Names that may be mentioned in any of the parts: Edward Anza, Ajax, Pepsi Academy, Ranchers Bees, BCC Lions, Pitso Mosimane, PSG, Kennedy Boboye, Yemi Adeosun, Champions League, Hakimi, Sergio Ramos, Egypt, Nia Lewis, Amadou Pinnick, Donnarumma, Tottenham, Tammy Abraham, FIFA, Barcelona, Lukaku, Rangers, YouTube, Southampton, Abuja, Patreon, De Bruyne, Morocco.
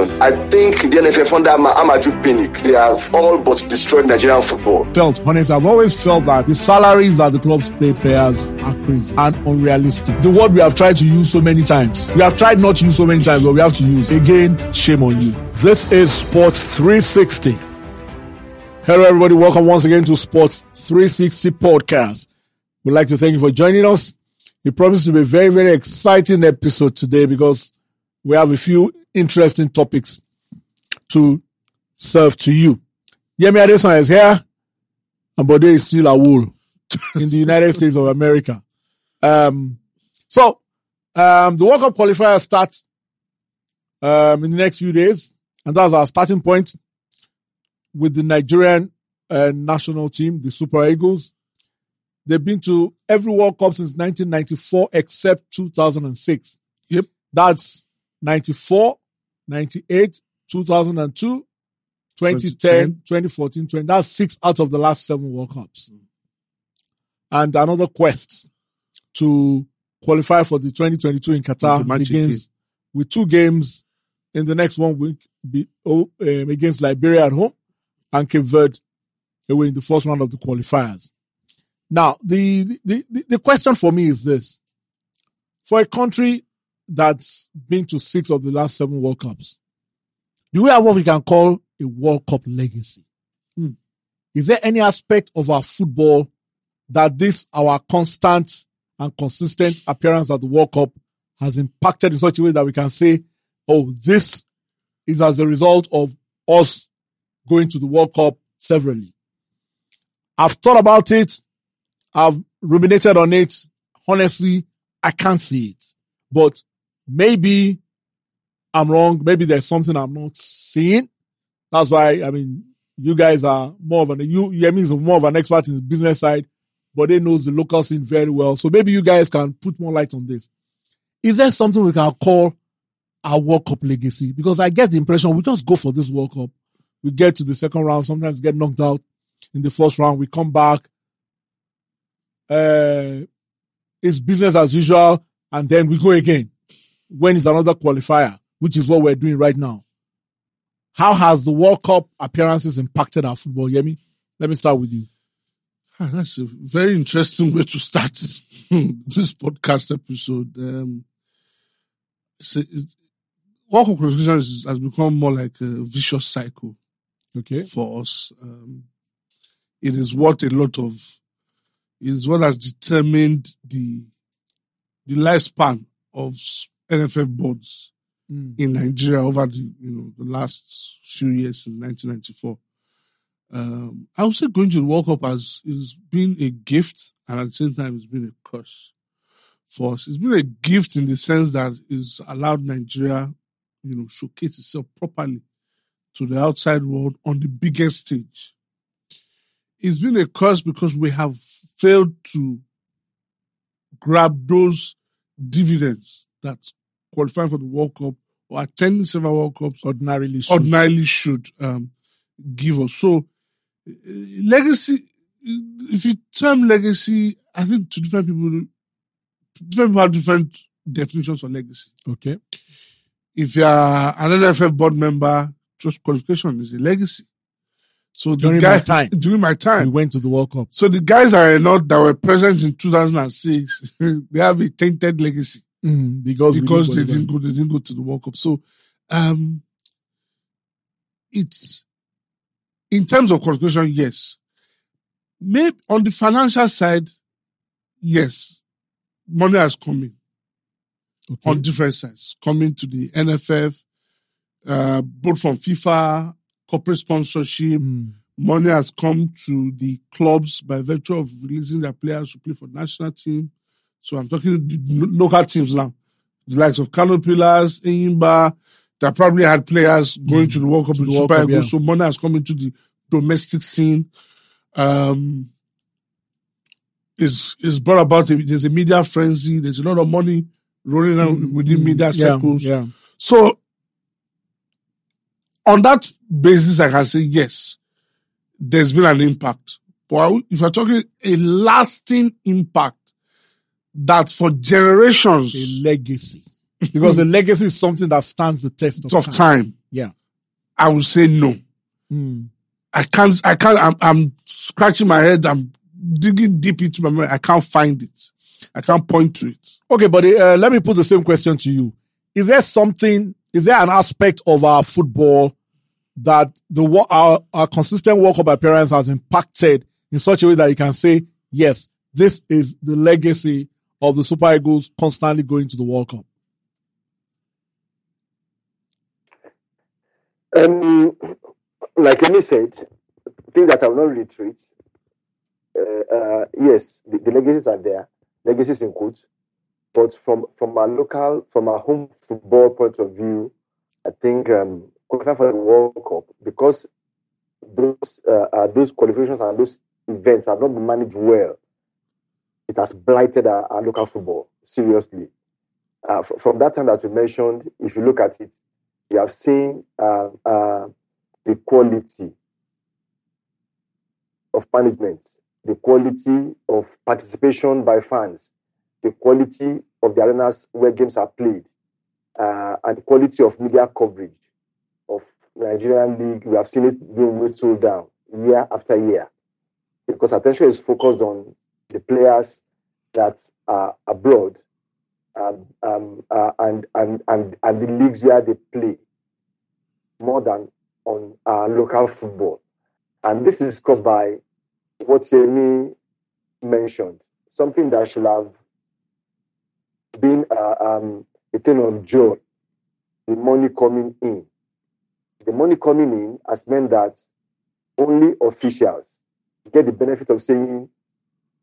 opinion, I think the NFF under Amadou Pinnick, they have all but destroyed Nigerian football. I've always felt that the salaries that the clubs pay players are crazy and unrealistic. The word we have tried to use so many times. We have tried not to use so many times, but we have to use. Again, shame on you. This is Sports 360. Hello, everybody. Welcome once again to Sports 360 Podcast. We'd like to thank you for joining us. It promises to be a very, very exciting episode today because we have a few interesting topics to serve to you. Yemi Adeosun is here, and Bode is still a wool in the United States of America. The World Cup qualifier starts in the next few days, and that's our starting point with the Nigerian national team, the Super Eagles. They've been to every World Cup since 1994 except 2006. Yep. That's 94, 98, 2002, 2010, 2014, 20. That's 6 out of the last 7 World Cups. And another quest to qualify for the 2022 in Qatar begins with 2 games in the next 1 week against Liberia at home and Cape Verde away in the first round of the qualifiers. Now, the question for me is this. For a country that's been to 6 of the last 7 World Cups, do we have what we can call a World Cup legacy? Is there any aspect of our football that this, our constant and consistent appearance at the World Cup, has impacted in such a way that we can say, oh, this is as a result of us going to the World Cup severally? I've thought about it. I've ruminated on it. Honestly, I can't see it. But maybe I'm wrong. Maybe there's something I'm not seeing. That's why, I mean, you guys are more of an expert in the business side, but they know the local scene very well. So maybe you guys can put more light on this. Is there something we can call our World Cup legacy? Because I get the impression we just go for this World Cup. We get to the second round, sometimes get knocked out in the first round. We come back. It's business as usual, and then we go again when it's another qualifier, which is what we're doing right now. How has the World Cup appearances impacted our football, Yemi? Let me start with you. That's a very interesting way to start this podcast episode. World Cup qualification has become more like a vicious cycle for us. It is what has determined the lifespan of NFF boards in Nigeria over the last few years since 1994. I would say going to the World Cup has been a gift, and at the same time, it's been a curse for us. It's been a gift in the sense that it's allowed Nigeria, showcase itself properly to the outside world on the biggest stage. It's been a curse because we have failed to grab those dividends that qualifying for the World Cup or attending several World Cups ordinarily should give us. So, legacy, if you term legacy, I think to different people have different definitions of legacy. Okay. If you're an NFF board member, just qualification is a legacy. So during my time, we went to the World Cup. So the guys that were present in 2006, they have a tainted legacy because they didn't go to the World Cup. So, it's in terms of qualification, yes. Maybe on the financial side, yes, money has come in on different sides, coming to the NFF, both from FIFA. Corporate sponsorship, money has come to the clubs by virtue of releasing their players to play for national team. So I'm talking local teams now. The likes of Kano Pillars, Enyimba, that probably had players going to the World Cup with Super Eagles. Yeah. So money has come into the domestic scene. It's brought about, there's a media frenzy, there's a lot of money rolling around within media circles. Yeah. So, on that basis, I can say, yes, there's been an impact. But if you're talking a lasting impact that for generations... A legacy. Because the legacy is something that stands the test of time. Yeah. I would say no. Mm. I can't, I'm scratching my head. I'm digging deep into my memory. I can't find it. I can't point to it. Okay, but let me put the same question to you. Is there an aspect of our football that our consistent work of our parents has impacted in such a way that you can say, yes, this is the legacy of the Super Eagles constantly going to the World Cup? Like Yemi said, things that I will not retreat, yes, the legacies are there, legacies in quotes, but from our home football point of view, I think qualifying for the World Cup, because those qualifications and those events have not been managed well, it has blighted our local football, seriously. From that time that you mentioned, if you look at it, you have seen the quality of management, the quality of participation by fans, the quality of the arenas where games are played, and the quality of media coverage of Nigerian League. We have seen it being whittled down year after year because attention is focused on the players that are abroad and the leagues where they play more than on our local football. And this is caused by what Yemi mentioned, something that should have been a thing of joy, the money coming in. The money coming in has meant that only officials get the benefit of saying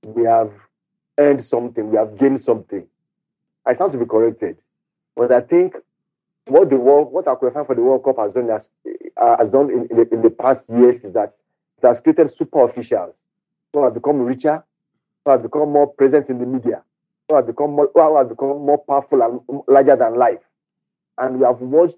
we have earned something, we have gained something. I stand to be corrected, but I think what our qualifying for the World Cup has done in the past years is that it has created super officials who have become richer, who have become more present in the media, who have become more powerful and larger than life. And we have watched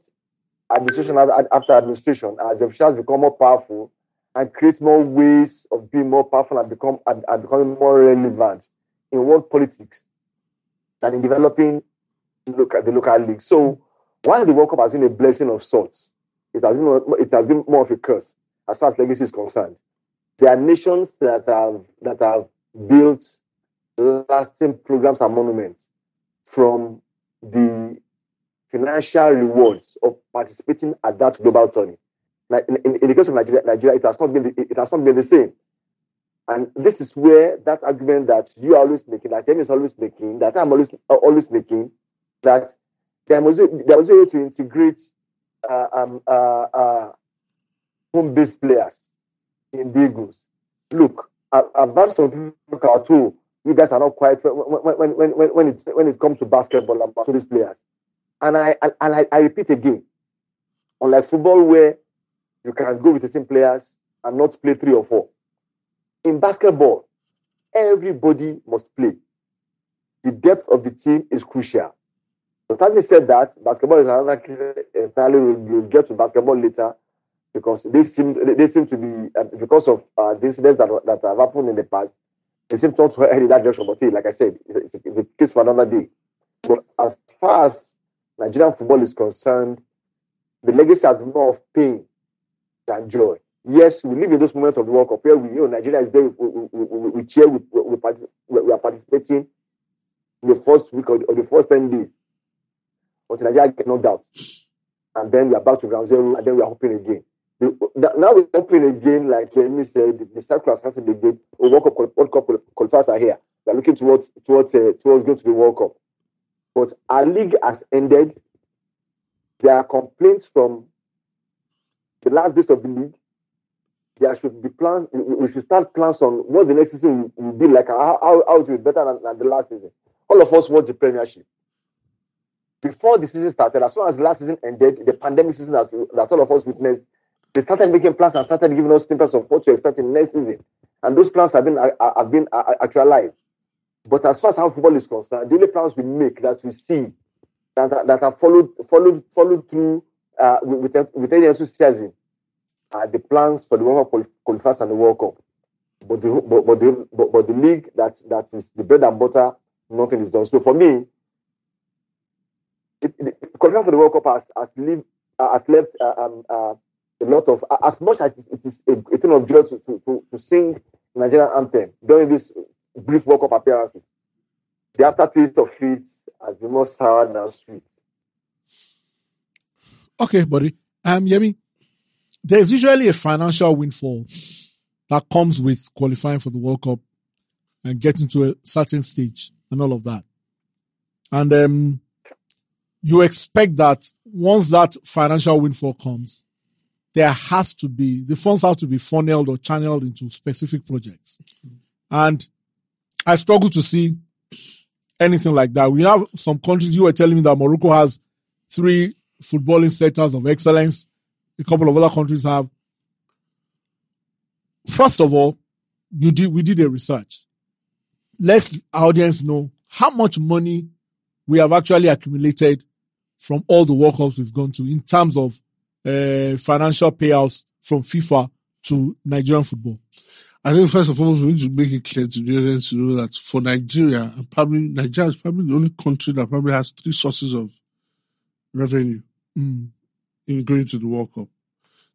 administration after administration as officials become more powerful and create more ways of being more powerful and becoming more relevant in world politics than in developing the local league. So while the World Cup has been a blessing of sorts, it has been more of a curse as far as legacy is concerned. There are nations that have built lasting programs and monuments from the financial rewards of participating at that global tourney. In the case of Nigeria, it has not been the same. And this is where that argument that you are always making, that Yemi is always making, that I'm always making, that there was a way to integrate home-based players in the Eagles. Look, I've had some people out too. You guys are not quiet when it comes to basketball and these players. And I repeat again, unlike football where you can go with 18 players and not play 3 or 4. In basketball, everybody must play. The depth of the team is crucial. But having said that, basketball is another entirely. We'll get to basketball later because they seem to be, because of the incidents that have happened in the past, they seem not to head in that direction. But like I said, it's a case for another day. But as far as Nigerian football is concerned, the legacy has more of pain than joy. Yes, we live in those moments of the World Cup where Nigeria is there, we cheer, we are participating in the first week or the first 10 days. But Nigeria gets knocked out. And then we are back to ground zero, and then we are hoping again. Now we're hoping again, like Yemi said, the circle has happened again. World Cup qualifiers are here. We are looking towards going to the World Cup. But our league has ended. There are complaints from the last days of the league. There should be plans. We should start plans on what the next season will be like, how it will be better than the last season. All of us watched the Premiership. Before the season started, as soon as the last season ended, the pandemic season that all of us witnessed, they started making plans and started giving us snippets of what to expect in the next season. And those plans have been actualized. But as far as how football is concerned, the only plans we make that we see that are followed through with any enthusiasm are the plans for the World Cup qualifiers and the World Cup. But the league that is the bread and butter, nothing is done. So for me, qualifying for the World Cup has left a lot of, as much as it is a thing of joy to sing Nigerian anthem during this brief World Cup appearances, the aftertaste of it has been more sour than sweet. Okay, buddy. Yemi, there's usually a financial windfall that comes with qualifying for the World Cup and getting to a certain stage and all of that. And you expect that once that financial windfall comes, there has to be, the funds have to be funneled or channeled into specific projects. And I struggle to see anything like that. We have some countries, you were telling me that Morocco has 3 footballing centers of excellence. A couple of other countries have. First of all, we did a research. Let the audience know how much money we have actually accumulated from all the World Cups we've gone to in terms of financial payouts from FIFA to Nigerian football. I think first and foremost, we need to make it clear to the audience to know that for Nigeria, and probably Nigeria is probably the only country that probably has 3 sources of revenue in going to the World Cup.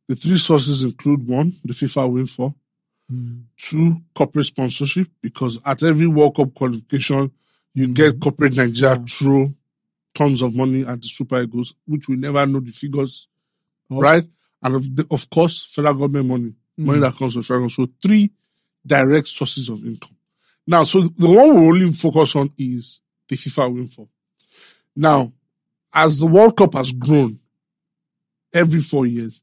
The 3 sources include 1, the FIFA windfall, 2, corporate sponsorship, because at every World Cup qualification, you get corporate Nigeria throw tons of money at the Super Eagles, which we never know the figures, right? And of course, federal government money that comes from federal government. So 3 direct sources of income. Now, so the one we only focus on is the FIFA windfall. Now, as the World Cup has grown every 4 years,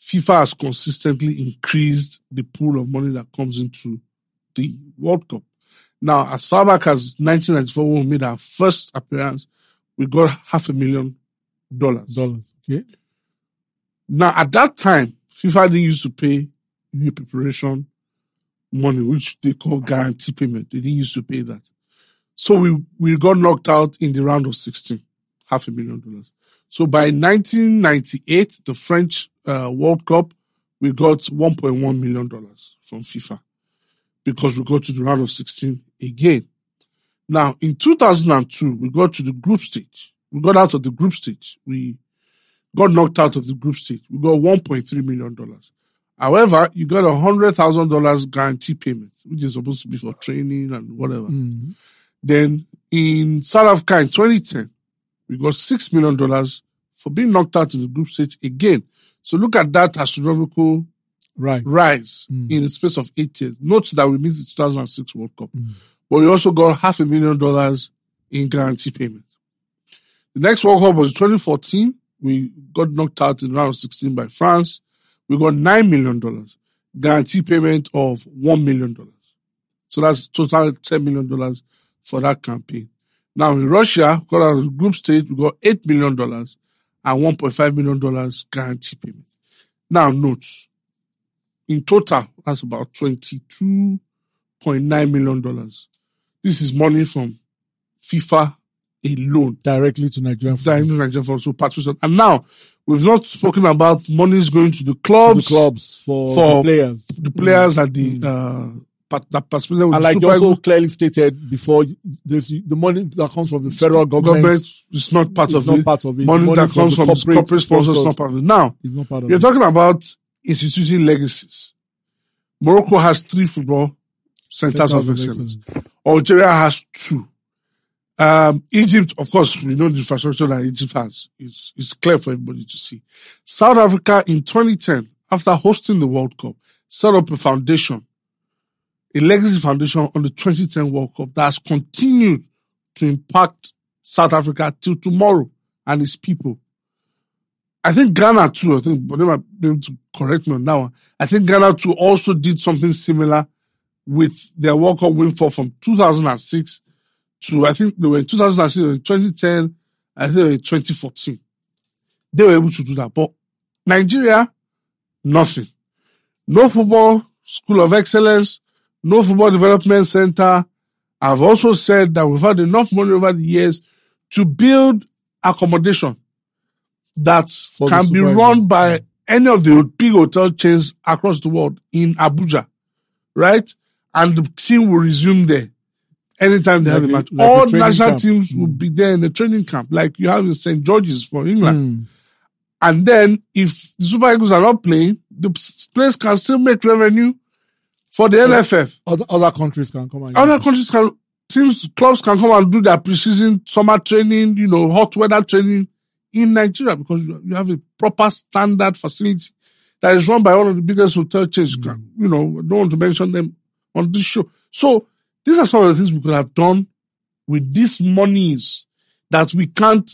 FIFA has consistently increased the pool of money that comes into the World Cup. Now, as far back as 1994, when we made our first appearance, we got $500,000. Okay. Now, at that time, FIFA didn't used to pay new preparation money, which they call guarantee payment. They didn't used to pay that. So we got knocked out in the round of 16, $500,000. So by 1998, the French World Cup, we got $1.1 million from FIFA because we got to the round of 16 again. Now, in 2002, we got to the group stage. We got out of the group stage. We got knocked out of the group stage. We got $1.3 million. However, you got $100,000 guarantee payment, which is supposed to be for training and whatever. Mm-hmm. Then in South Africa in 2010, we got $6 million for being knocked out in the group stage again. So look at that astronomical rise in the space of 8 years. Note that we missed the 2006 World Cup. Mm. But we also got $500,000 in guarantee payment. The next World Cup was 2014. We got knocked out in round of 16 by France. We got $9 million. Guarantee payment of $1 million. So that's total $10 million for that campaign. Now, in Russia, got out of the group stage, we got $8 million and $1.5 million guarantee payment. Now, note, in total, that's about $22.9 million. This is money from FIFA alone. Directly to Nigerian football. Directly to Nigerian football. And now, we've not spoken about monies going to the clubs. To the clubs for the players. The players at the... and like you also clearly stated before, the money that comes from the federal government is not part of it. Money that comes from corporate sponsors is not part of it. Now, you're talking about institution legacies. Morocco has 3 football centers of excellence. Algeria has 2. Egypt, of course, we know the infrastructure that Egypt has. It's clear for everybody to see. South Africa in 2010, after hosting the World Cup, set up a foundation, a legacy foundation on the 2010 World Cup that has continued to impact South Africa till tomorrow and its people. I think Ghana too, but they might be able to correct me on that one. I think Ghana too also did something similar with their World Cup windfall from 2006 to, I think they were in 2006, in 2010, I think they were in 2014. They were able to do that. But Nigeria, nothing. No football school of excellence, no football development center. I've also said that we've had enough money over the years to build accommodation that can be run by any of the big hotel chains across the world in Abuja, right? And the team will resume there. Anytime they have a match, all national teams will be there in the training camp, like you have in St. George's for England. And then, if the Super Eagles are not playing, the place can still make revenue for the NFF. Other countries can come and clubs can come and do their pre-season summer training, hot weather training in Nigeria, because you have a proper standard facility that is run by one of the biggest hotel chains. I don't want to mention them on this show. So, these are some of the things we could have done with these monies that we can't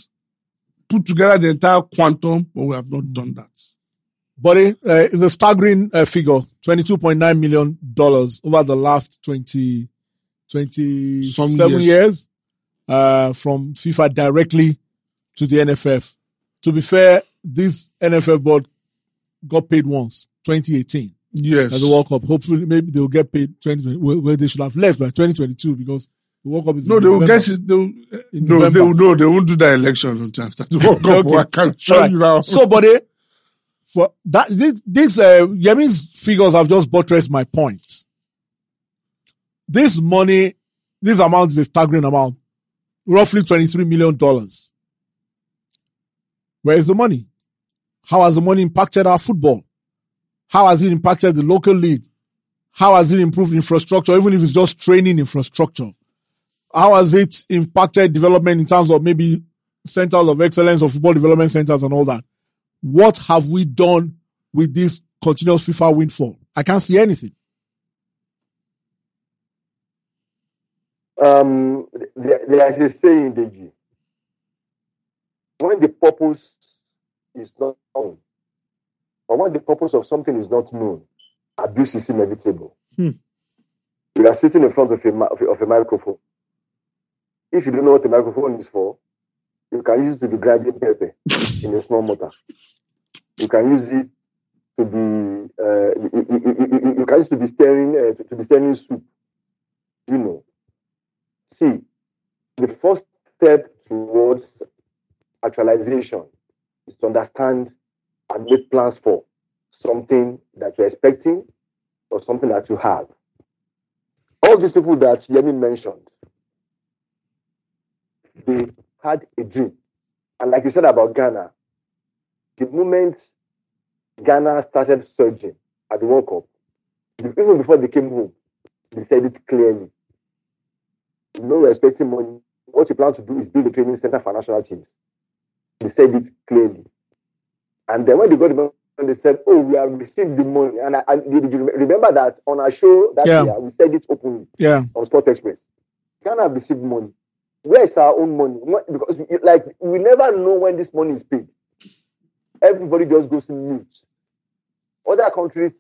put together the entire quantum, but we have not done that. Bode, it's a staggering figure, $22.9 million over the last 27 years from FIFA directly to the NFF. To be fair, this NFF board got paid once, 2018. Yes. At the World Cup. Hopefully, maybe they'll get paid 2020, where they should have left by 2022 because the World Cup is they won't do that election on time. The World Cup, I can't show you now. So, Bode, for that, this Yemi's figures have just buttressed my point. This money, this amount is a staggering amount. Roughly $23 million. Where is the money? How has the money impacted our football? How has it impacted the local league? How has it improved infrastructure, even if it's just training infrastructure? How has it impacted development in terms of maybe centers of excellence or football development centers and all that? What have we done with this continuous FIFA windfall? I can't see anything. There is a saying, Deji, when the purpose is not known, or when the purpose of something is not known, abuse is inevitable. You are sitting in front of a microphone. If you don't know what a microphone is for, you can use it to be grinding pepper in a small mortar. You can use it to be you can use it to be stirring soup. See, the first step towards actualization is to understand and make plans for something that you're expecting or something that you have. All these people that Yemi mentioned, they had a dream. And like you said about Ghana, the moment Ghana started surging at the World Cup, even before they came home, they said it clearly. No respecting money. What you plan to do is build a training center for national teams. They said it clearly. And then when they got the money, they said, we have received the money. And I remember that on our show that year, we said it openly on Sport Express. Ghana have received money. Where is our own money? Because we never know when this money is paid. Everybody just goes in mute. Other countries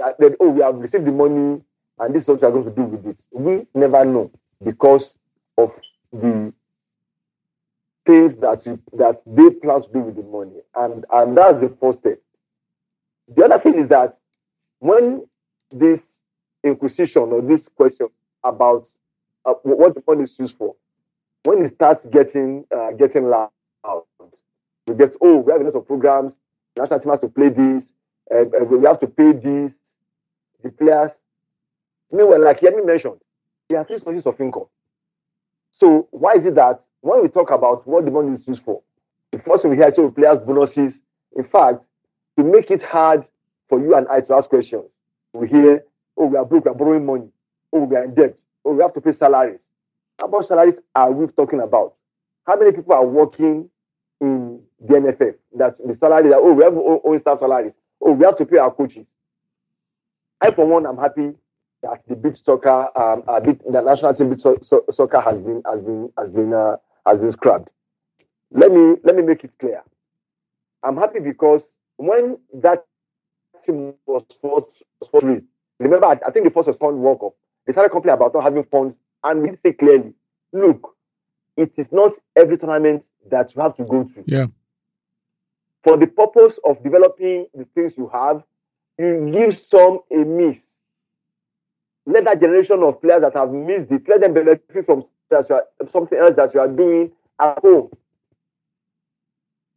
said, we have received the money and this is what we are going to do with it. We never know because of the things that they plan to do with the money. And that's the first step. The other thing is that when this inquisition or this question about what the money is used for, when it starts getting loud, we get, we have a lot of programs, the national team has to play this, we have to pay this, the players. Meanwhile, like Yemi mentioned, there are three sources of income. So why is it that when we talk about what the money is used for, the first thing we hear is players' bonuses. In fact, to make it hard for you and I to ask questions, we hear, we are broke, we are borrowing money, we are in debt, we have to pay salaries. How much salaries are we talking about? How many people are working in the NFF? That the salary that we have our own staff salaries. We have to pay our coaches. I, for one, am happy that the beach soccer, the national team beach soccer has been scrapped. Let me make it clear. I'm happy because when that team was first raised, remember I think the first was fund World Cup. They started complaining about not having funds. And we say clearly, look, it is not every tournament that you have to go to. Yeah. For the purpose of developing the things you have, you give some a miss. Let that generation of players that have missed it, let them benefit from something else that you are doing at home.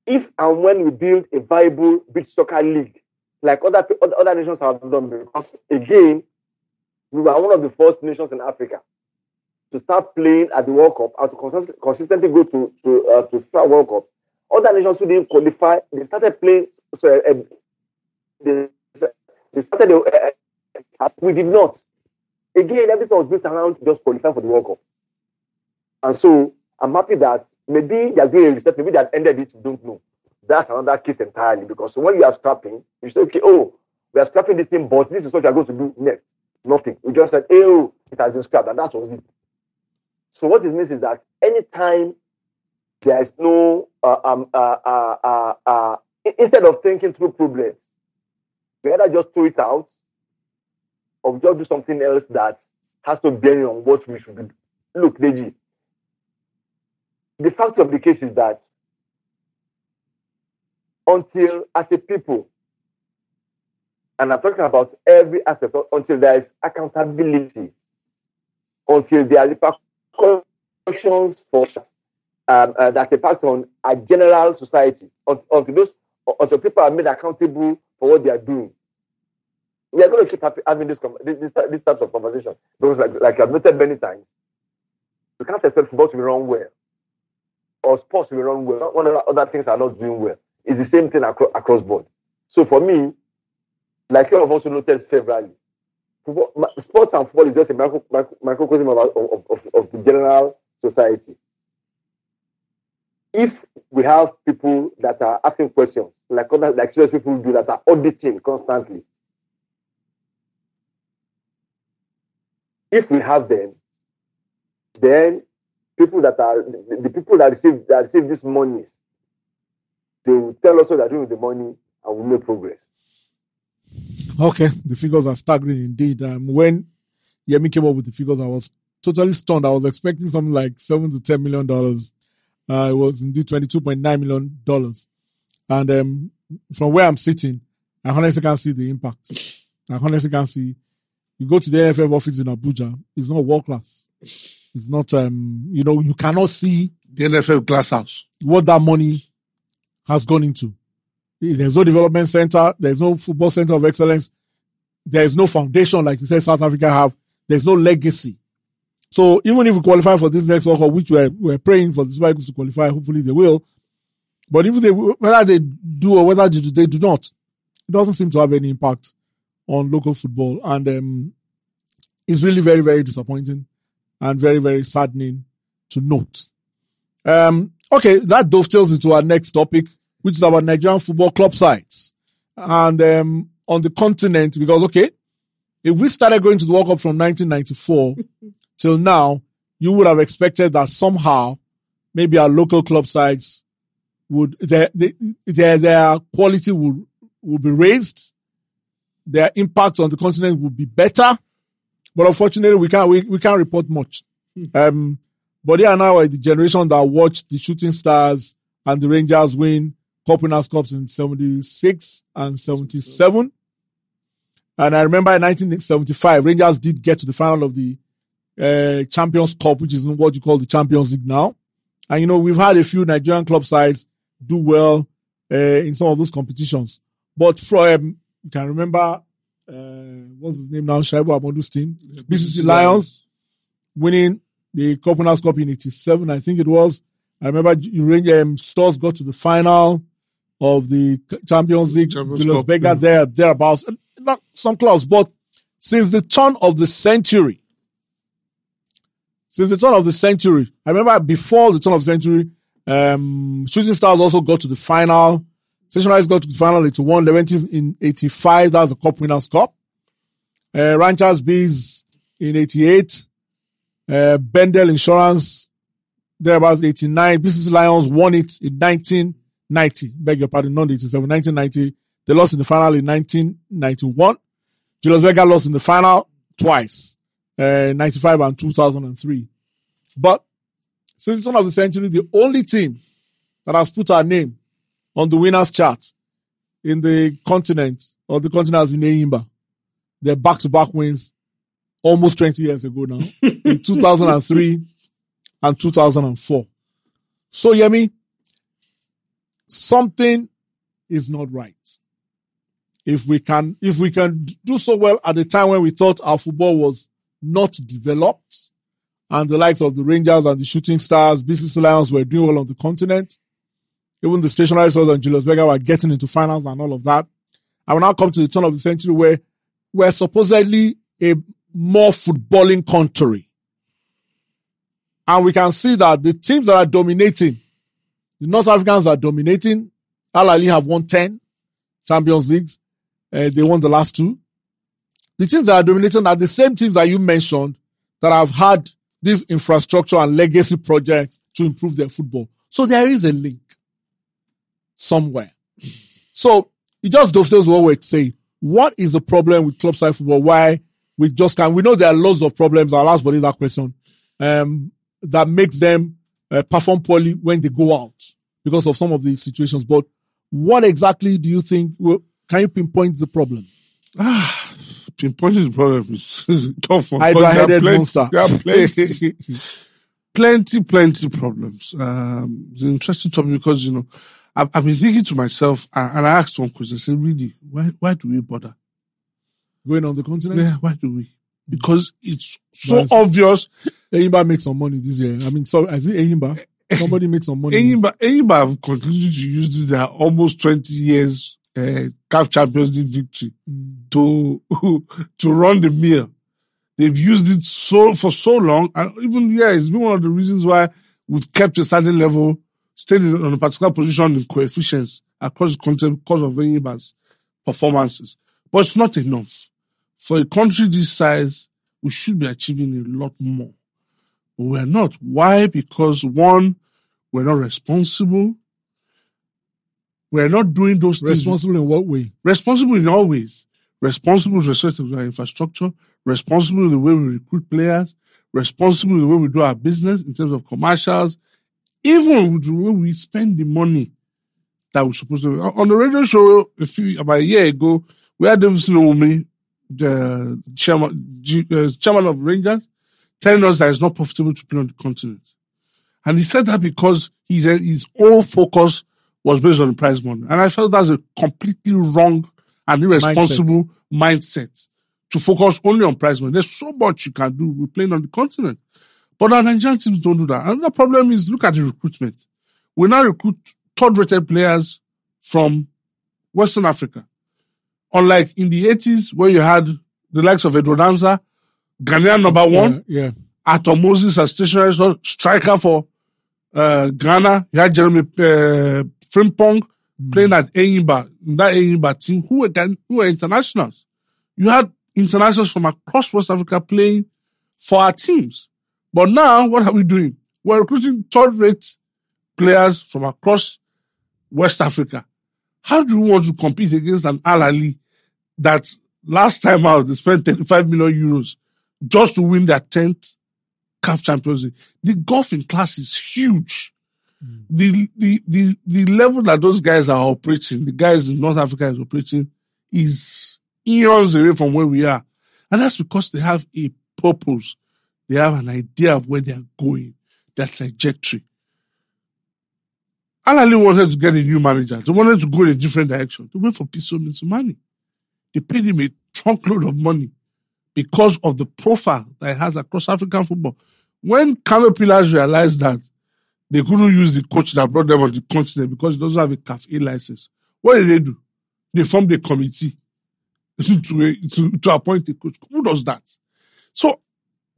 If and when we build a viable beach soccer league, like other nations have done, because again, we were one of the first nations in Africa to start playing at the World Cup and to consistently go to FIFA World Cup. Other nations who didn't qualify, they started playing. So they started. We did not. Again, everything was built around just qualifying for the World Cup. And so I'm happy that maybe they are doing a reset. Maybe they have ended it. Don't know. That's another case entirely, because when you are scrapping, you say, okay, oh, we are scrapping this thing, but this is what you are going to do next. Nothing. We just said, hey, oh, it has been scrapped, and that was it. So what it means is that anytime there is no, instead of thinking through problems, we either just throw it out or just do something else that has to bear on what we should do. Look, Deji, the fact of the case is that until, as a people, and I'm talking about every aspect, until there is accountability, until there are repercussions for that impact on a general society, until people are made accountable for what they are doing, we are going to keep having this type of conversation. Because, like I've noted many times, you can't expect football to be run well, or sports to be run well. One of the other things are not doing well. It's the same thing across board. So for me, like you have also noted severally, sports and football is just a microcosm of the general society. If we have people that are asking questions, like serious people do, that are auditing constantly, if we have them, then people that are the people that receive these monies, they will tell us what they're doing with the money, and we'll make progress. Okay, the figures are staggering indeed. When Yemi came up with the figures, I was totally stunned. I was expecting something like $7 to $10 million. It was indeed $22.9 million. And from where I'm sitting, I honestly can't see the impact. I honestly can't see. You go to the NFF office in Abuja, it's not world class. It's not. You cannot see the NFF glass house. What that money has gone into. There's no development center. There's no football center of excellence. There is no foundation, like you said, South Africa have. There's no legacy. So even if we qualify for this next World Cup, which we're praying for the Super Eagles to qualify, hopefully they will. But if they, whether they do or whether they do not, it doesn't seem to have any impact on local football. And it's really very, very disappointing and very, very saddening to note. Okay, that dovetails into our next topic, which is about Nigerian football club sides. And on the continent, because, okay, if we started going to the World Cup from 1994 till now, you would have expected that somehow maybe our local club sides would, their quality would be raised, their impact on the continent would be better. But unfortunately, we can't report much. Bode and I were the generation that watched the Shooting Stars and the Rangers win Cup Winners' Cups in 76 and 77. And I remember in 1975, Rangers did get to the final of the Champions Cup, which is what you call the Champions League now. And, you know, we've had a few Nigerian club sides do well in some of those competitions. But from, you can remember, what's his name now? Shaibu Amadou's team. Yeah, BCC Lions winning the Cup Winners' Cup in 87, I think it was. I remember Stars got to the final of the Champions League. Julius Berger thereabouts. Not some clubs, but since the turn of the century, I remember before the turn of the century, Shooting Stars also got to the final. Stationaries got to the final in 81, Leventis in 85. That was the Cup Winners' Cup. Ranchers Bees in 88. Bendel Insurance thereabouts 89. BCC Lions won it in 1990. Beg your pardon, not 87, 1990. They lost in the final in 1991. Julius Berger lost in the final twice, 95 and 2003. But since the turn of the century, the only team that has put our name on the winners' chart on the continent has been Enyimba. Their back-to-back wins almost 20 years ago now, in 2003 and 2004. So, Yemi, something is not right. If we can do so well at the time when we thought our football was not developed, and the likes of the Rangers and the Shooting Stars, BCC Lions were doing well on the continent. Even the Stationary Stars and Julius Berger were getting into finals and all of that. I will now come to the turn of the century where we're supposedly a more footballing country. And we can see that the teams that are dominating, the North Africans are dominating. Al Ahly have won 10 Champions Leagues. They won the last two. The teams that are dominating are the same teams that you mentioned that have had this infrastructure and legacy project to improve their football. So there is a link somewhere. So it just dovetails what we're saying. What is the problem with club side football? Why we just can't? We know there are loads of problems. I'll ask Bode that question. That makes them perform poorly when they go out because of some of the situations. But what exactly do you think? Can you pinpoint the problem? Pinpointing the problem is tough one. Hydra-headed monster. There are plenty problems. It's an interesting topic because, you know, I've been thinking to myself, and I asked one question. I said, really, why do we bother? Going on the continent? Yeah, why do we? Because it's so obvious. Enyimba makes some money this year. I mean, so I see Enyimba. Somebody makes some money. Enyimba have continued to use this. They are almost 20 years CAF Champions League victory to run the mill. They've used it for so long, and even it's been one of the reasons why we've kept a certain level, stayed on a particular position in coefficients across the continent because of Enyimba's performances. But it's not enough. For a country this size, we should be achieving a lot more. But we're not. Why? Because one, we're not responsible. We're not doing those things. Responsible in what way? Responsible in all ways. Responsible with respect to our infrastructure. Responsible in the way we recruit players. Responsible in the way we do our business in terms of commercials. Even with the way we spend the money that we're supposed to. On the radio show about a year ago, we had Davidson Omi, the chairman of Rangers, telling us that it's not profitable to play on the continent. And he said that because his whole focus was based on the prize money. And I felt that's a completely wrong and irresponsible mindset to focus only on prize money. There's so much you can do with playing on the continent. But our Nigerian teams don't do that. Another problem is, look at the recruitment. We now recruit third-rated players from Western Africa. Unlike in the 80s, where you had the likes of Edward Anza, Ghanaian number one, Atom Moses, a stationary striker for Ghana. You had Jeremy Frimpong playing at Enyimba, in that Enyimba team, who were internationals. You had internationals from across West Africa playing for our teams. But now, what are we doing? We're recruiting third-rate players from across West Africa. How do we want to compete against an Al Ahly that last time out they spent 35 million euros just to win their 10th CAF Champions League? The golfing class is huge. The level that those guys are operating, the guys in North Africa is operating, is eons away from where we are. And that's because they have a purpose. They have an idea of where they are going, their trajectory. Al Ahly wanted to get a new manager. They wanted to go in a different direction. They went for Pitso Mosimane. They paid him a truckload of money because of the profile that he has across African football. When Kano Pillars realized that they couldn't use the coach that brought them on the continent because he doesn't have a CAF A license, what did they do? They formed a committee to appoint a coach. Who does that? So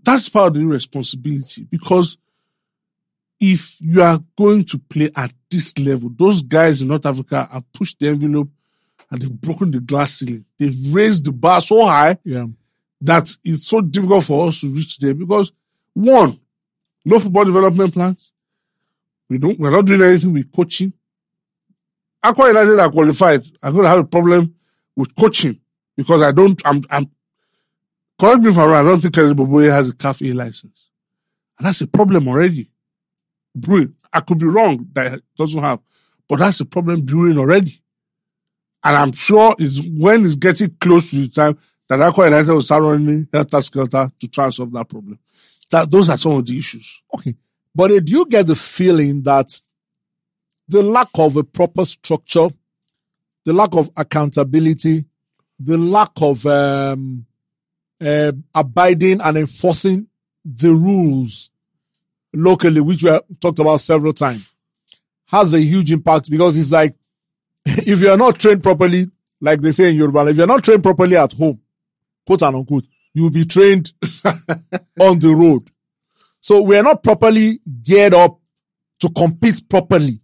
that's part of the responsibility, because if you are going to play at this level, those guys in North Africa have pushed the envelope and they've broken the glass ceiling. They've raised the bar so high that it's so difficult for us to reach there because, one, no football development plans. We're not doing anything with coaching. Aqua United are qualified. I'm going to have a problem with coaching because correct me if I'm wrong, I don't think Kennedy Boboye has a CAF A license. And that's a problem already. Brewing. I could be wrong that it doesn't have, but that's a problem brewing already. And I'm sure it's when it's getting close to the time that Aqua United will start running helter-skelter to try and solve that problem. Those are some of the issues. Okay. But do you get the feeling that the lack of a proper structure, the lack of accountability, the lack of abiding and enforcing the rules locally, which we have talked about several times, has a huge impact, because it's like, if you are not trained properly, like they say in Yoruba, if you are not trained properly at home, quote and unquote, you will be trained on the road. So we are not properly geared up to compete properly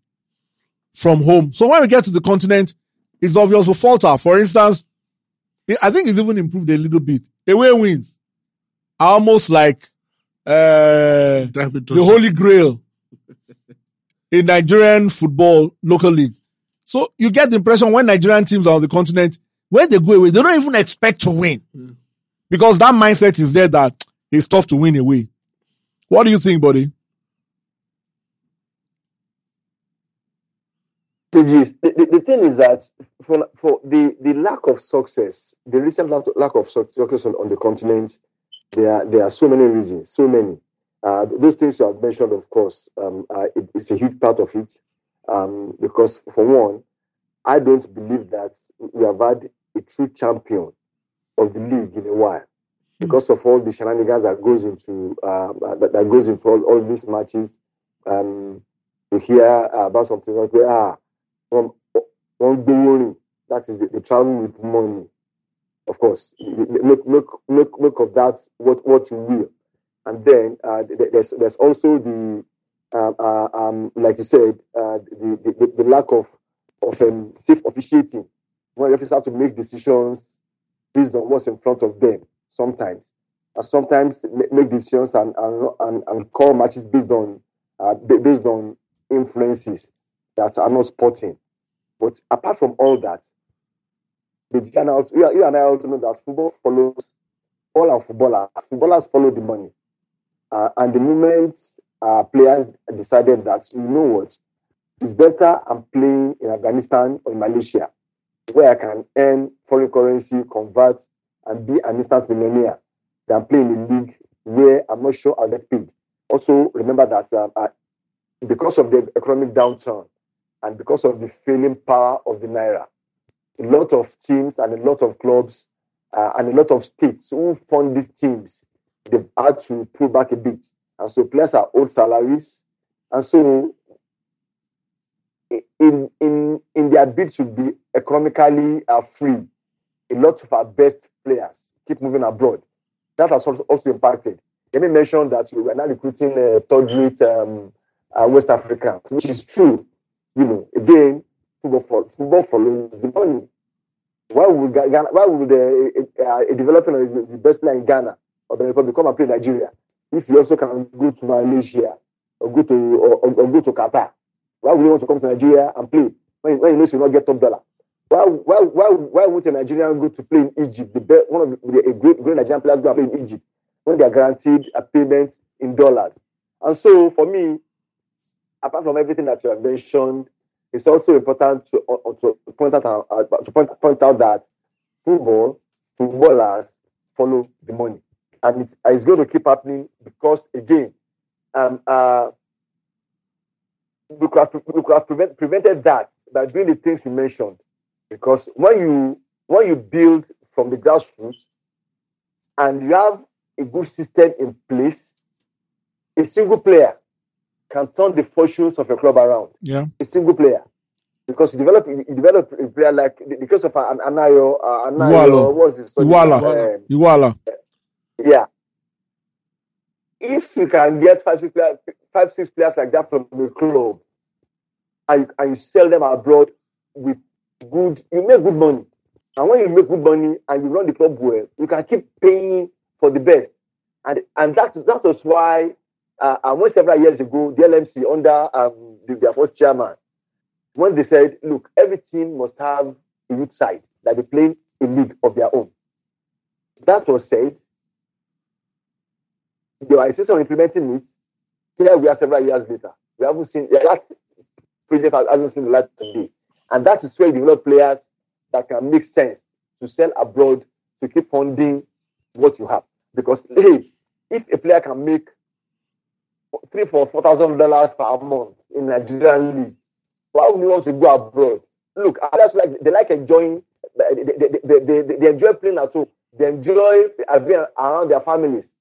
from home. So when we get to the continent, it's obvious we falter. For instance, I think it's even improved a little bit. Away wins are almost like the Holy Grail in Nigerian football local league. So you get the impression when Nigerian teams are on the continent, when they go away, they don't even expect to win. Mm. Because that mindset is there that it's tough to win away. What do you think, buddy? The thing is that for the lack of success, the recent lack of success on the continent, there are so many reasons, so many. Those things you have mentioned, of course, it's a huge part of it. Because for one, I don't believe that we have had a true champion of the league in a while, because of all the shenanigans that goes into all these matches. You hear about something like from Gowori, that is the travel with money. Of course, look of that what you will, and then there's also the like you said, the lack of safe officiating, when referees have to make decisions based on what's in front of them sometimes. And sometimes make decisions and call matches based on influences that are not sporting. But apart from all that, you and I also know that football follows all our footballers. Footballers follow the money. And the moment players decided that, you know what, it's better I'm playing in Afghanistan or in Malaysia, where I can earn foreign currency, convert, and be an instant millionaire, than playing in a league where I'm not sure I'll get paid. Also, remember that because of the economic downturn and because of the failing power of the Naira, a lot of teams and a lot of clubs and a lot of states who fund these teams, they've had to pull back a bit. And so players are owed salaries. And so in their bid to be economically free, a lot of our best players keep moving abroad. That has also impacted. Let me mention that we are now recruiting third-rate West Africans, which is true. You know, again, football follows the money. Why would a developer, the best player in Ghana or the Republic, come and play Nigeria if he also can go to Malaysia or go to Qatar? Why would you want to come to Nigeria and play when you know you will not get top dollar? Why would a Nigerian go to play in Egypt? One of the great Nigerian players go and play in Egypt when they are guaranteed a payment in dollars. And so, for me, apart from everything that you have mentioned, it's also important to point out that footballers follow the money, and it's going to keep happening because, again, we could have prevented that by doing the things you mentioned. Because when you build from the grassroots and you have a good system in place, a single player can turn the fortunes of a club around. Yeah, a single player, because you develop a player like the case of Anayo Iwala. Yeah, if you can get five, six players like that from the club, and you sell them abroad with good, you make good money. And when you make good money and you run the club well, you can keep paying for the best. And that was why, when several years ago, the LMC under their first chairman, when they said, look, every team must have a youth side that they play a league of their own. That was said. They were insisting on implementing it. Here we are several years later. We haven't seen that project hasn't seen the light of day. And that is where you develop players that can make sense to sell abroad to keep funding what you have. Because, hey, if a player can make $3,000 to $4,000 per month in Nigerian league, why would you want to go abroad? Look, they enjoy playing at home. They enjoy being around their families.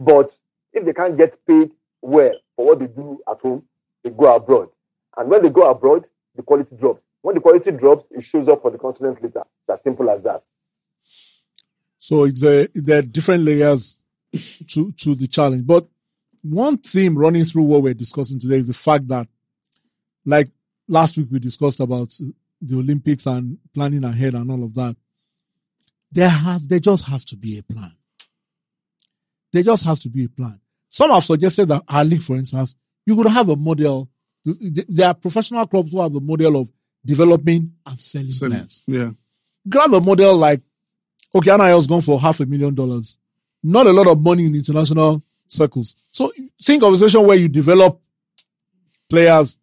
But if they can't get paid well for what they do at home, they go abroad. And when they go abroad, the quality drops. When the quality drops, it shows up on the continent later. It's as simple as that. So there are different layers to the challenge. But one theme running through what we're discussing today is the fact that, like last week we discussed about the Olympics and planning ahead and all of that, there just has to be a plan. There just has to be a plan. Some have suggested that our league, for instance, you could have a model. There are professional clubs who have a model of developing and selling players. Yeah. Grab a model like, okay, Anayo's gone for $500,000. Not a lot of money in international circles. So think of a situation where you develop players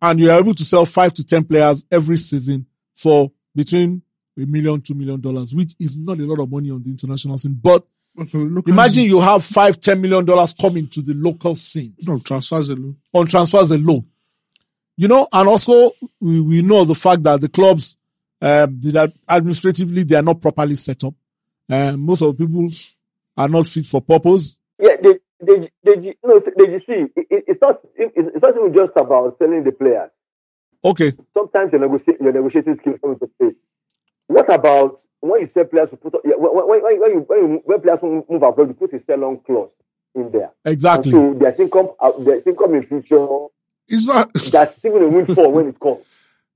and you're able to sell 5 to 10 players every season for between $1 million, $2 million, which is not a lot of money on the international scene. But imagine you have $5-10 million coming to the local scene. On transfers alone. You know, and also we know the fact that the clubs, administratively, they are not properly set up. Most of the people are not fit for purpose. Yeah, it's not even just about selling the players. Okay. Sometimes your negotiating skills come into play. What about when you sell players? When players move abroad, you put a sell-on clause in there. Exactly. And so there's income in future. It's not that's even a windfall when it comes.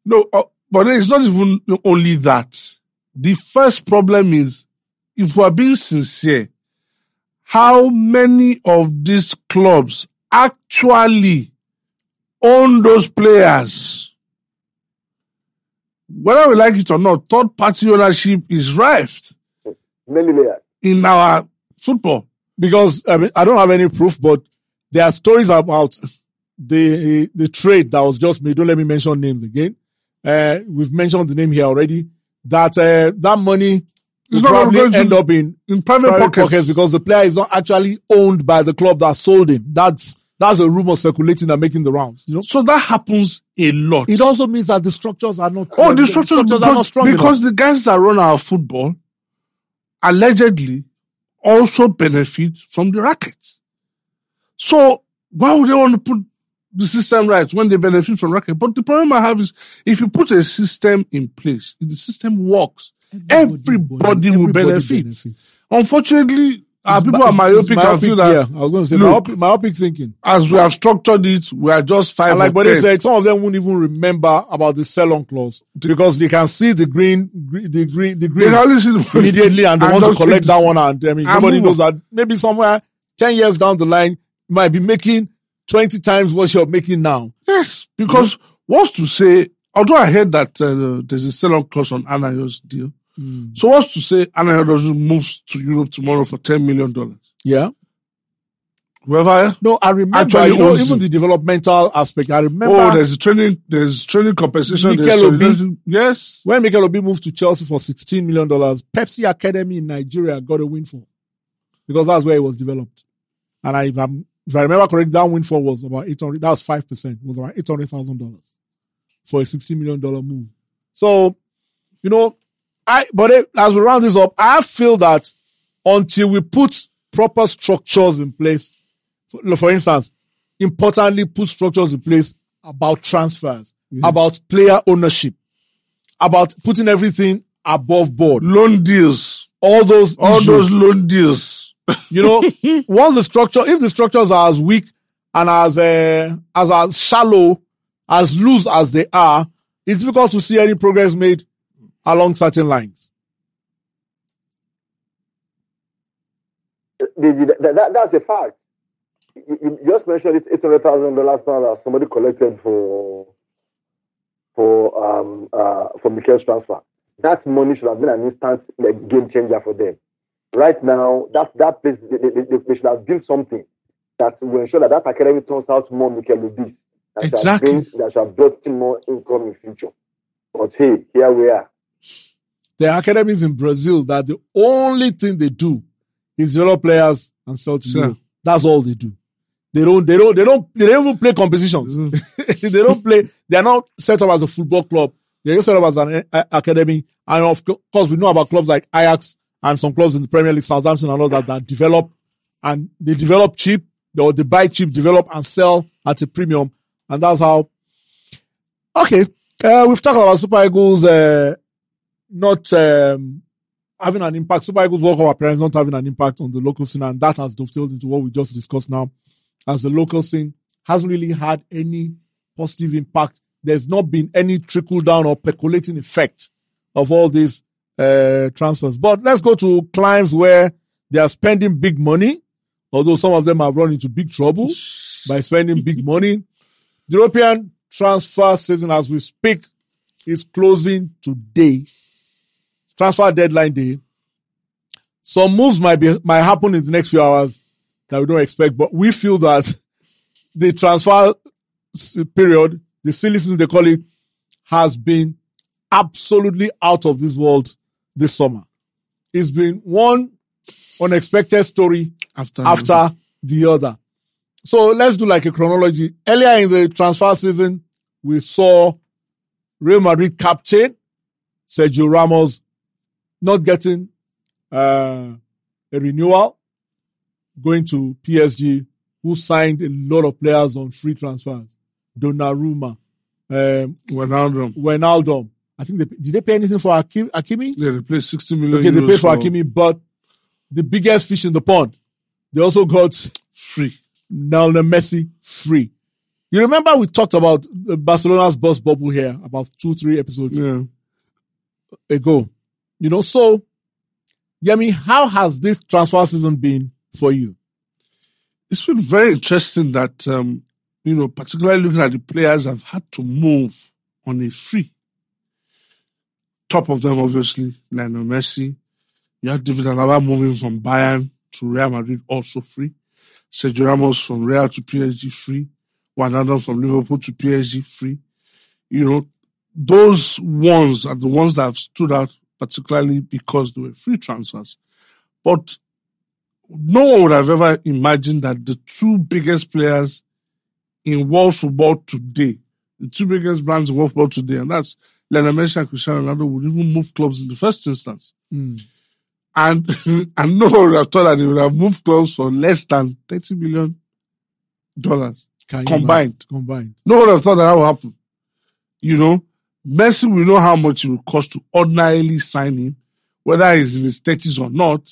No, but it's not even only that. The first problem is, if we're being sincere, how many of these clubs actually own those players? Whether we like it or not, third-party ownership is rife in our football. Because, I mean, I don't have any proof, but there are stories about the trade that was just made. Don't let me mention names again. We've mentioned the name here already. That money will probably end up in private pockets because the player is not actually owned by the club that sold him. That's a rumor circulating and making the rounds. You know? So that happens a lot. It also means that the structures are not... Oh, the structures are not strong because enough. The guys that run our football allegedly also benefit from the racket. So why would they want to put the system right when they benefit from racket? But the problem I have is if you put a system in place, if the system works, everybody will benefit. Unfortunately... People are myopic and feel that. Yeah, I was going to say myopic thinking. As we have structured it, we are just 5 and like Bode said, some of them won't even remember about the sell-on clause because they can see the green immediately and they want to collect that one. And I mean, nobody knows that maybe somewhere 10 years down the line you might be making 20 times what you're making now. Yes, because what's to say? Although I heard that there's a sell-on clause on Anayo's deal. Mm. So what's to say Anayo doesn't move to Europe tomorrow for $10 million? Yeah. Whoever? No, I remember, you know, even the developmental aspect. I remember. Oh, there's training compensation. Mikel Obi. Yes. When Mikel Obi moved to Chelsea for $16 million, Pepsi Academy in Nigeria got a windfall because that's where it was developed. And if I remember correctly, that windfall was about 800, that was 5%, was about $800,000 for a $16 million move. So, you know, as we round this up, I feel that until we put proper structures in place, for instance, importantly put structures in place about transfers, about player ownership, about putting everything above board. Loan deals. All those loan deals. You know, if the structures are as weak and as shallow, as loose as they are, it's difficult to see any progress made along certain lines. That's a fact. You just mentioned it's $800,000 now that somebody collected for Mikel's transfer. That money should have been an instant game changer for them. Right now, that place they should have built something that will ensure that academy turns out more Mikel Obis. Exactly. That should have brought him more income in future. But hey, here we are. There are academies in Brazil that the only thing they do is develop players and sell to them. That's all they do. They don't even play competitions. Mm. They don't play. They are not set up as a football club. They're set up as an academy. And of course, we know about clubs like Ajax and some clubs in the Premier League, Southampton and all that develop and they develop cheap, or they buy cheap, develop and sell at a premium. And that's how. Okay. We've talked about Super Eagles not having an impact. Super Eagles World Cup appearance not having an impact on the local scene, and that has dovetailed into what we just discussed now, as the local scene hasn't really had any positive impact. There's not been any trickle-down or percolating effect of all these transfers. But let's go to climes where they are spending big money, although some of them have run into big trouble by spending big money. The European transfer season, as we speak, is closing today. Transfer deadline day. Some moves might happen in the next few hours that we don't expect, but we feel that the transfer period, the silly season they call it, has been absolutely out of this world this summer. It's been one unexpected story after the other. So let's do like a chronology. Earlier in the transfer season, we saw Real Madrid captain Sergio Ramos not getting a renewal, going to PSG, who signed a lot of players on free transfers. Donnarumma, Wijnaldum. I think did they pay anything for Hakimi? Yeah, they paid 60 million euros. Okay, they paid for Hakimi, but the biggest fish in the pond, they also got free. Lionel Messi free. You remember we talked about Barcelona's bus bubble here about 2-3 episodes ago. You know, so, Yemi, how has this transfer season been for you? It's been very interesting that, you know, particularly looking at the players have had to move on a free. Top of them, obviously, Lionel Messi. You have David Alaba moving from Bayern to Real Madrid, also free. Sergio Ramos from Real to PSG, free. Wijnaldum from Liverpool to PSG, free. You know, those ones are the ones that have stood out, particularly because they were free transfers. But no one would have ever imagined that the two biggest players in world football today, the two biggest brands in world football today, and that's Lionel Messi and Cristiano Ronaldo, would even move clubs in the first instance. Mm. And no one would have thought that they would have moved clubs for less than $30 million combined. No one would have thought that would happen. You know, Messi, we know how much it would cost to ordinarily sign him, whether he's in his 30s or not.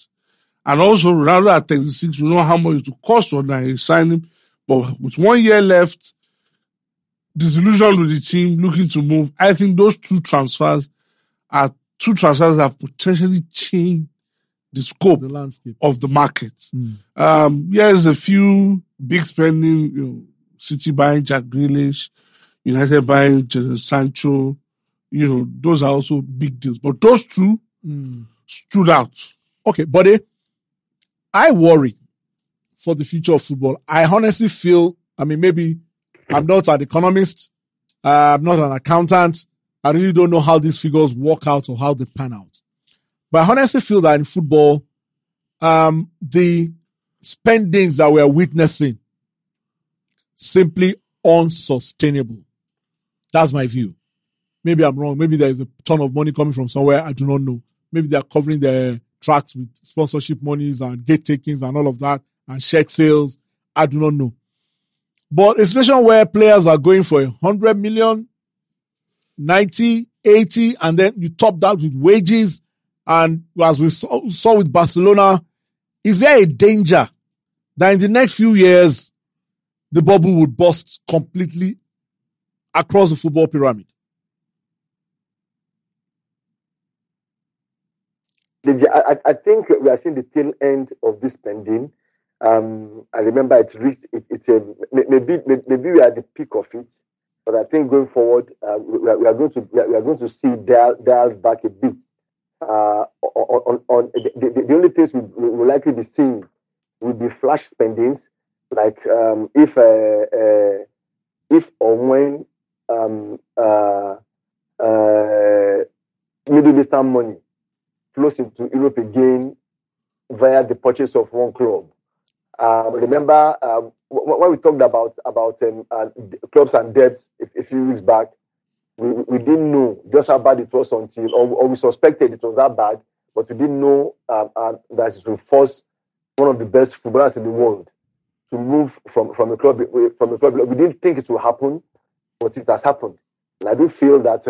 And also, Ronaldo at 36, we know how much it would cost to ordinarily sign him. But with 1 year left, disillusioned with the team, looking to move, I think those two transfers are two transfers that have potentially changed the scope of the market. Mm. There's a few big spending, you know, City buying Jack Grealish, United buying Jadon Sancho, you know, those are also big deals. But those two stood out. Okay, buddy, I worry for the future of football. I honestly feel, I mean, maybe I'm not an economist, I'm not an accountant, I really don't know how these figures work out or how they pan out. But I honestly feel that in football, the spendings that we are witnessing simply unsustainable. That's my view. Maybe I'm wrong. Maybe there is a ton of money coming from somewhere. I do not know. Maybe they are covering their tracks with sponsorship monies and gate takings and all of that and check sales. I do not know. But a situation where players are going for 100 million, 90, 80, and then you top that with wages. And as we saw with Barcelona, is there a danger that in the next few years, the bubble would burst completely across the football pyramid? I think we are seeing the tail end of this spending. I remember it reached, maybe we are at the peak of it, but I think going forward, we are going to see dials back a bit. The only things we'll likely be seeing will be flash spendings, like if or when Middle Eastern money flows into Europe again via the purchase of one club. Remember when we talked about clubs and debts a few weeks back. We didn't know just how bad it was until, or we suspected it was that bad, but we didn't know that it will force one of the best footballers in the world, to move from a club. We didn't think it would happen, but it has happened. And I do feel that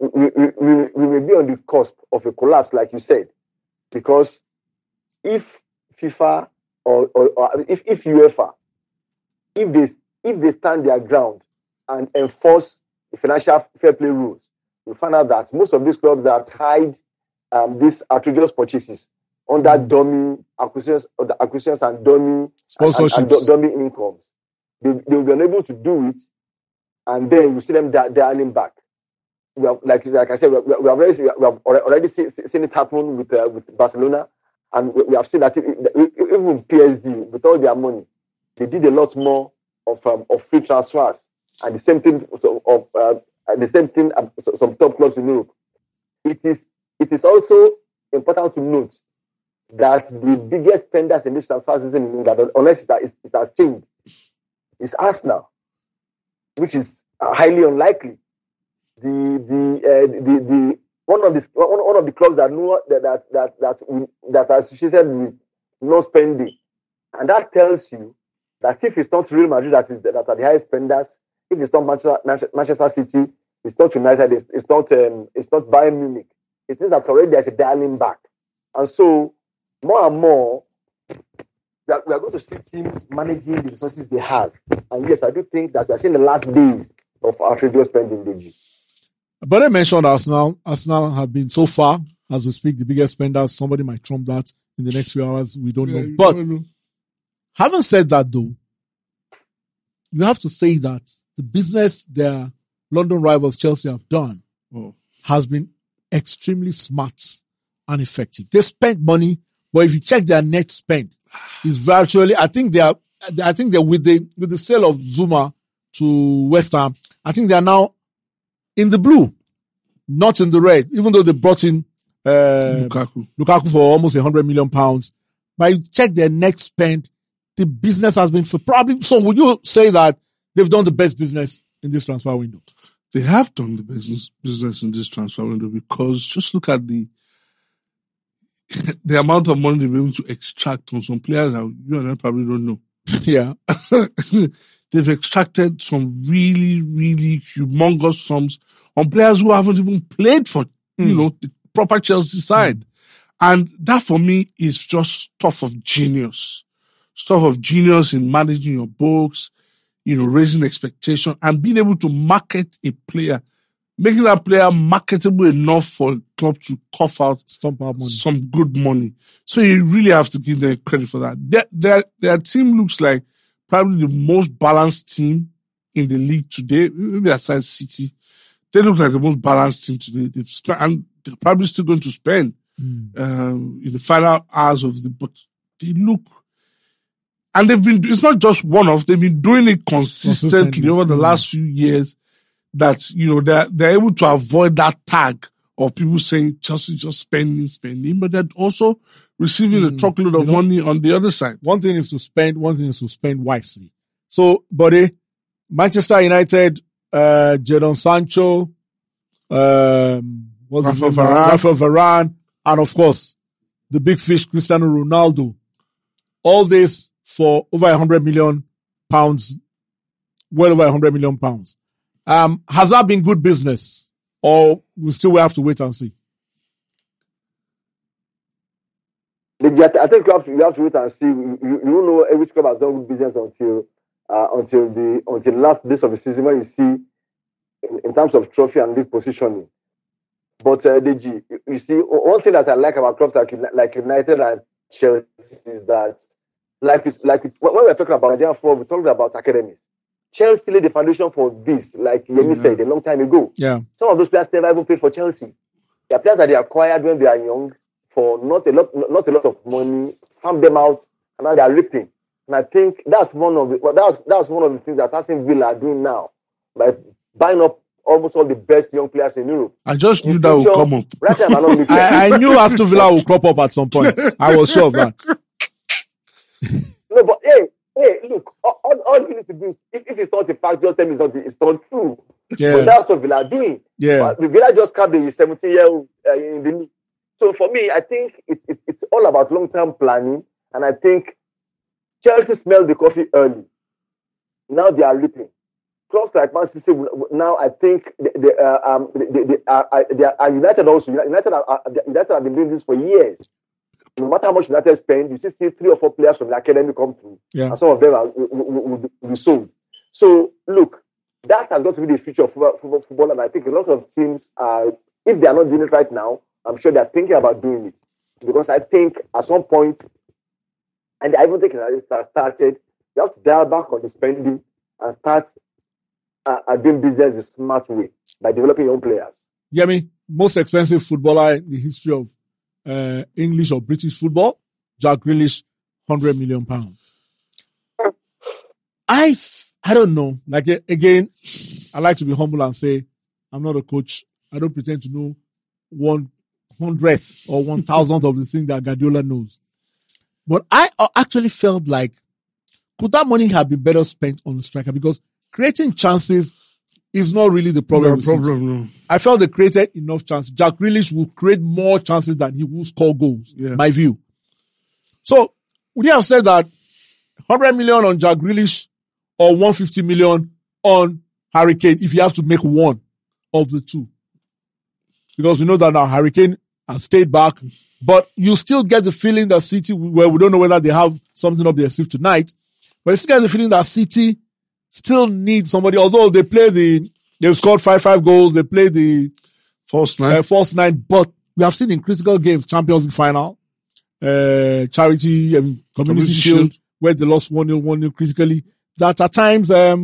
we may be on the cusp of a collapse, like you said, because if FIFA or if UEFA, if they stand their ground and enforce the financial fair play rules, we find out that most of these clubs that hide these outrageous purchases under dummy acquisitions and dummy sponsorships, and dummy incomes, they will be unable to do it, and then you see them dialing back. We have, like I said, we have already seen it happen with Barcelona, and we have seen that even PSG, with all their money, they did a lot more of free transfers, and the same thing of some top clubs in Europe. It is also important to note that the biggest spenders in this transfer season in England, unless it has changed, is Arsenal, which is highly unlikely. One of the clubs that are associated with no spending, and that tells you that if it's not Real Madrid that are the highest spenders, if it's not Manchester City, it's not United, it's not Bayern Munich, it means that already there's a dialing back, and so more and more we are going to see teams managing the resources they have. And yes, I do think that we are seeing the last days of outrageous spending. But I mentioned Arsenal. Arsenal have been, so far as we speak, the biggest spenders. Somebody might trump that in the next few hours. We don't know. But don't know. Having said that, though, you have to say that the business their London rivals Chelsea have done has been extremely smart and effective. They spent money, but if you check their net spend, it's virtually. I think they're with the sale of Zuma to West Ham, I think they are now in the blue, not in the red, even though they brought in Lukaku for almost £100 million. But you check their net spend, the business has been for probably. So would you say that they've done the best business in this transfer window? They have done the best business in this transfer window, because just look at the amount of money they've been able to extract on some players that you and I probably don't know. Yeah. They've extracted some really, really humongous sums on players who haven't even played for, the proper Chelsea side. And that, for me, is just stuff of genius. Stuff of genius in managing your books, raising expectation and being able to market a player, making that player marketable enough for a club to cough out some good money. So you really have to give them credit for that. Their team looks like probably the most balanced team in the league today. Maybe aside City, they look like the most balanced team today. And they're probably still going to spend in the final hours of the. But they look, and they've been. It's not just one-off. They've been doing it consistently over the last few years. That they're able to avoid that tag of people saying Chelsea just spending, but they're also receiving a truckload of money on the other side. One thing is to spend, one thing is to spend wisely. So, Bode, Manchester United, Jadon Sancho, Rafael Varane, and of course, the big fish, Cristiano Ronaldo. All this for over £100 million, well over £100 million. Has that been good business, or we still have to wait and see? I think you have to wait and see. You don't know which club has done good business until last days of the season, when you see in terms of trophy and league positioning. But DG, you see, one thing that I like about clubs like United and Chelsea is that, when we're talking about Nigerian football, we're talking about academies. Chelsea laid the foundation for this, like Yemi said, a long time ago. Yeah. Some of those players never even played for Chelsea. They are players that they acquired when they are young for not a lot of money, farm them out, and now they are reaping. And I think that's one of the things that Aston Villa are doing now, by buying up almost all the best young players in Europe. I just knew that would come up. Right now, I knew Aston Villa would crop up at some point. I was sure of that. No, but hey, look, all you need to do is, if it's not a fact, just tell me it's not true. Yeah. But that's what Villa did. Yeah. Villa just capped the 17-year-old in the league. So for me, I think it's all about long-term planning, and I think Chelsea smelled the coffee early. Now they are reaping. Clubs like Manchester City now, I think they are United also. United have been doing this for years. No matter how much United spend, you see 3 or 4 players from the academy come through, and some of them will be sold. So look, that has got to be the future of football, and I think a lot of teams are, if they are not doing it right now, I'm sure they are thinking about doing it, because I think at some point, and I even think it started, you have to dial back on the spending and start doing business the smart way by developing your own players. Yeah, I mean, most expensive footballer in the history of English or British football, Jack Grealish, £100 million. I don't know. Like, again, I like to be humble and say, I'm not a coach. I don't pretend to know 100th or 1,000th of the thing that Guardiola knows. But I actually felt like, could that money have been better spent on the striker? Because creating chances is not really the problem. No. I felt they created enough chances. Jack Grealish will create more chances than he will score goals, my view. So, would you have said that 100 million on Jack Grealish or 150 million on Harry Kane if you have to make one of the two? Because we know that now Harry Kane has stayed back, but you still get the feeling that City, where we don't know whether they have something up their sleeve tonight, but you still get the feeling that City still need somebody, although they've scored 5-5 goals, they play the false nine, but we have seen in critical games, Champions League final, charity and community shield, where they lost 1-0 critically, that at times, that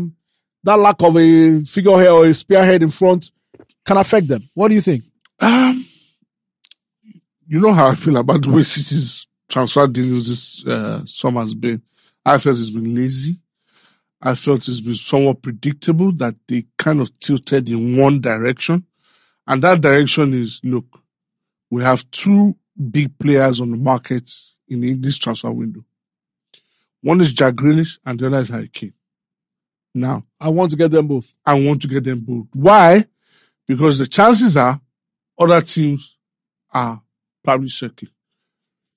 lack of a figurehead or a spearhead in front can affect them. What do you think? You know how I feel about the way City's transfer deals this summer has been. I felt it's been lazy. I felt it's been somewhat predictable, that they kind of tilted in one direction. And that direction is, look, we have 2 big players on the market in the English transfer window. One is Jack Grealish and the other is Harry Kane. Now, I want to get them both. Why? Because the chances are other teams are probably circling.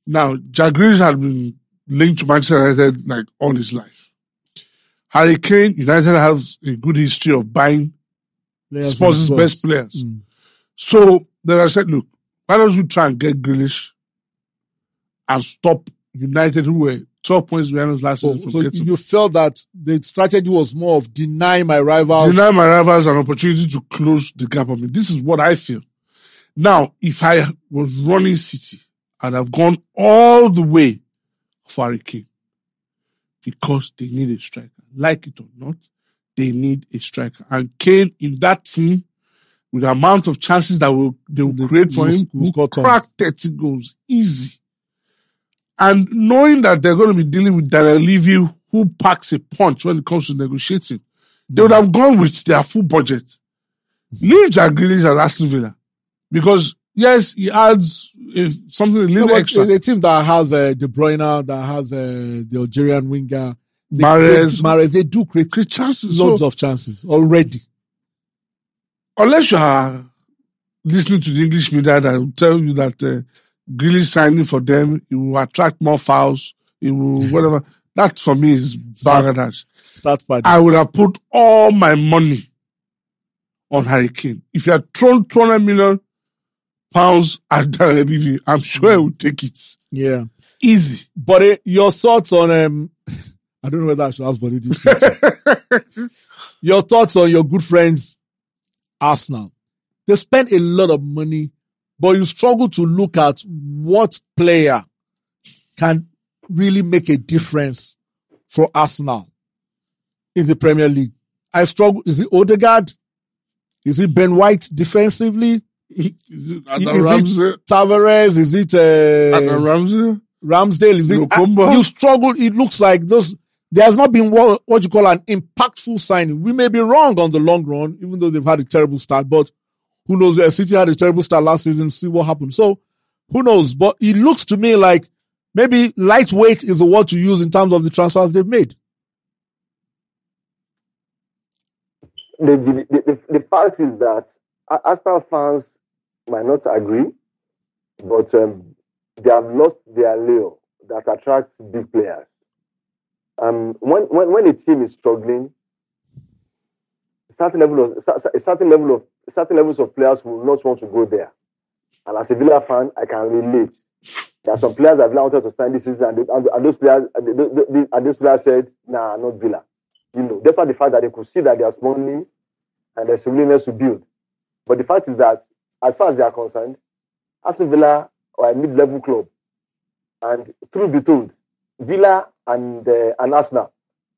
Now, Jack Grealish had been linked to Manchester United like all his life. Harry Kane, United has a good history of buying Spurs' best players. Mm. So then I said, look, why don't we try and get Grealish and stop United, who were 12 points behind us last season. So you felt that the strategy was more of deny my rivals an opportunity to close the gap on me. This is what I feel. Now, if I was running City, I'd have gone all the way for Harry Kane, because they need a striker. Like it or not, they need a striker. And Kane in that team, with the amount of chances that they will create for him, will crack 30 goals easy. And knowing that they're going to be dealing with Daniel Levy, who packs a punch when it comes to negotiating, they would have gone with their full budget. Leave Jack Grealish at Aston Villa, because yes, he adds something a little extra. The team that has De Bruyne, that has the Algerian winger, Mahrez, they do create chances, loads of chances already. Unless you are listening to the English media that will tell you that Grealish signing for them, it will attract more fouls, it will whatever. That for me is baggage. I would have put all my money on Harry Kane. If you had thrown £200 million at Daniel Levy, I'm sure he would take it. Yeah. Easy. But your thoughts on I don't know whether I should ask Bode this question. Your thoughts on your good friends Arsenal. They spent a lot of money, but you struggle to look at what player can really make a difference for Arsenal in the Premier League. I struggle. Is it Odegaard? Is it Ben White defensively? Is it Tavares? Is it Ramsdale? Is it Lokomba? You struggle. It looks like those. There has not been what you call an impactful signing. We may be wrong on the long run, even though they've had a terrible start, but who knows? City had a terrible start last season. See what happened. So, who knows? But it looks to me like maybe lightweight is the word to use in terms of the transfers they've made. The fact is that Arsenal fans might not agree, but they have lost their lure that attracts big players. When a team is struggling, certain levels of players will not want to go there. And as a Villa fan, I can relate. There are some players that Villa wanted to sign this season, and those players said, "Nah, not Villa." You know, despite the fact that they could see that there's money and there's willingness to build. But the fact is that, as far as they are concerned, Aston Villa are a mid-level club, and truth be told, Villa and Arsenal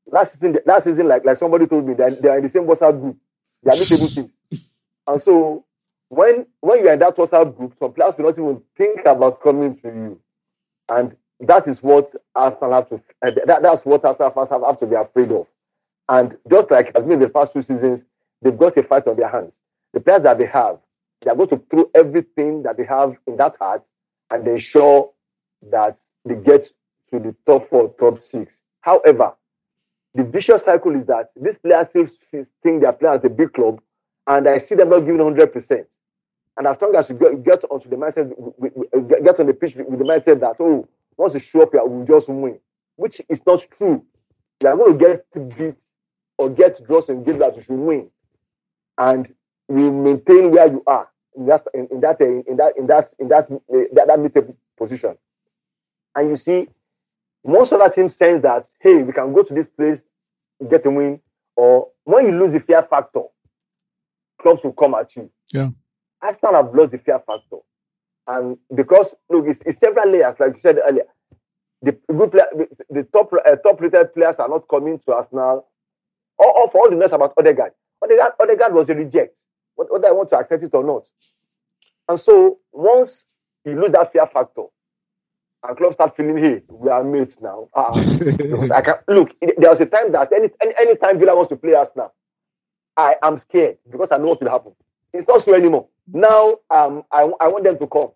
last season, like somebody told me, they are in the same WhatsApp group. They are mid-table teams, and so when you are in that WhatsApp group, some players will not even think about coming to you, and that is what Arsenal have to. That's what Arsenal fans have to be afraid of, and just like as in the past two seasons, they've got a fight on their hands. The players that they have, they are going to throw everything that they have in that heart and ensure that they get to the top four, top six. However, the vicious cycle is that these players still think they are playing at a big club, and I see them not giving 100%. And as long as you get onto the mindset, get on the pitch with the mindset that, oh, once you show up here, we'll just win, which is not true. You are going to get beat or get draws in games that you should win, and you maintain where you are in that mid-table position. And you see, most other teams sense that, hey, we can go to this place, get a win. Or when you lose the fear factor, clubs will come at you. Yeah, Arsenal have lost the fear factor, and because look, it's several layers, like you said earlier. The top-rated players are not coming to Arsenal. Or for all the mess about Odegaard was a reject, whether I want to accept it or not. And so once you lose that fear factor, and clubs start feeling, hey, we are mates now. There was a time that any time Villa wants to play Arsenal, I am scared because I know what will happen. It's not so anymore. Now I want them to come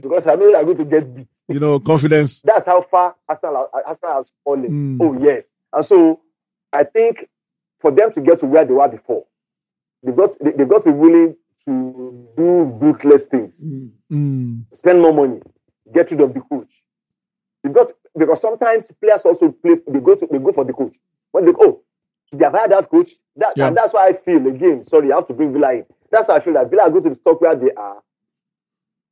because I know they are going to get beat. You know, confidence. That's how far Arsenal has fallen. Mm. Oh, yes. And so I think for them to get to where they were before, they've got to be willing to do bootless things, spend more money, get rid of the coach. Because sometimes players also play. They go for the coach. When they go, they have hired that coach. And that's why I feel again. Sorry, I have to bring Villa in. That's why I feel that Villa go to the stock where they are,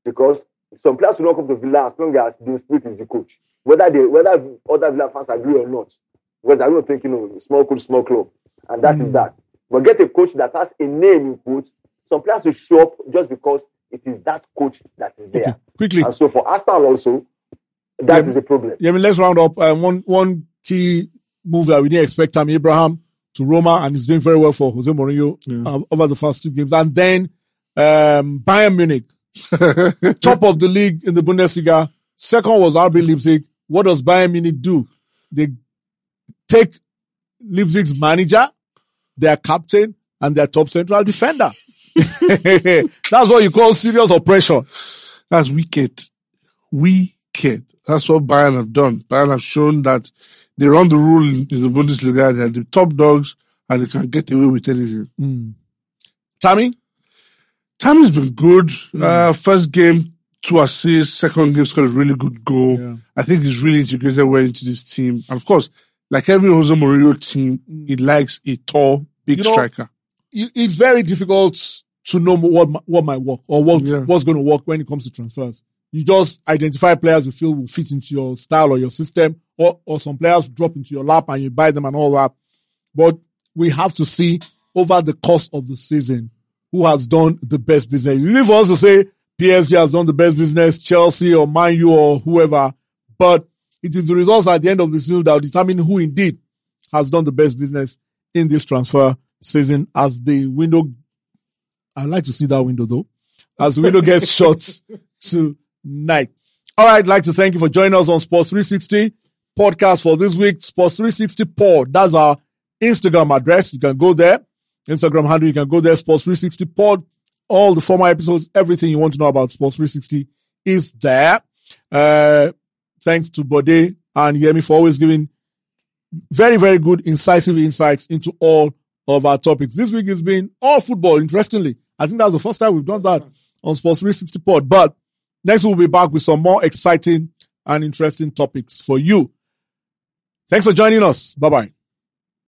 because some players will not come to Villa as long as the split is the coach. Whether other Villa fans agree or not, because I don't think small club, and that is that. But get a coach that has a name in coach. Some players will show up just because it is that coach that is there. Okay, quickly. And so for Arsenal also, that is a problem. Yeah, let's round up. One key move that we didn't expect, Tammy Abraham to Roma, and he's doing very well for Jose Mourinho over the first two games. And then Bayern Munich, top of the league in the Bundesliga. Second was RB Leipzig. What does Bayern Munich do? They take Leipzig's manager, their captain, and their top central defender. That's what you call serious oppression. That's wicked. That's what Bayern have done. Bayern have shown that they run the rule in the Bundesliga. They're the top dogs and they can get away with anything. Mm. Tammy's been good. First game, 2 assists. Second game, scored a really good goal. Yeah. I think he's really integrated well into this team. And of course, like every Jose Mourinho team, it likes a tall, big striker. It's very difficult to know what might work or what's going to work when it comes to transfers. You just identify players you feel will fit into your style or your system, or some players drop into your lap and you buy them and all that. But we have to see over the course of the season who has done the best business. You leave us to say PSG has done the best business, Chelsea or Man U or whoever, but it is the results at the end of the season that will determine who indeed has done the best business in this transfer season as the window. I'd like to see that window though, as the window gets shut tonight. All right, I'd like to thank you for joining us on Sports 360 podcast for this week. Sports 360 Pod. That's our Instagram address. You can go there. Instagram handle. You can go there. Sports 360 Pod. All the former episodes, everything you want to know about Sports 360 is there. Thanks to Bode and Yemi for always giving very, very good, incisive insights into all of our topics. This week has been all football, interestingly. I think that's the first time we've done that on Sports 360 Pod. But Next, we'll be back with some more exciting and interesting topics for you. Thanks for joining us. Bye-bye.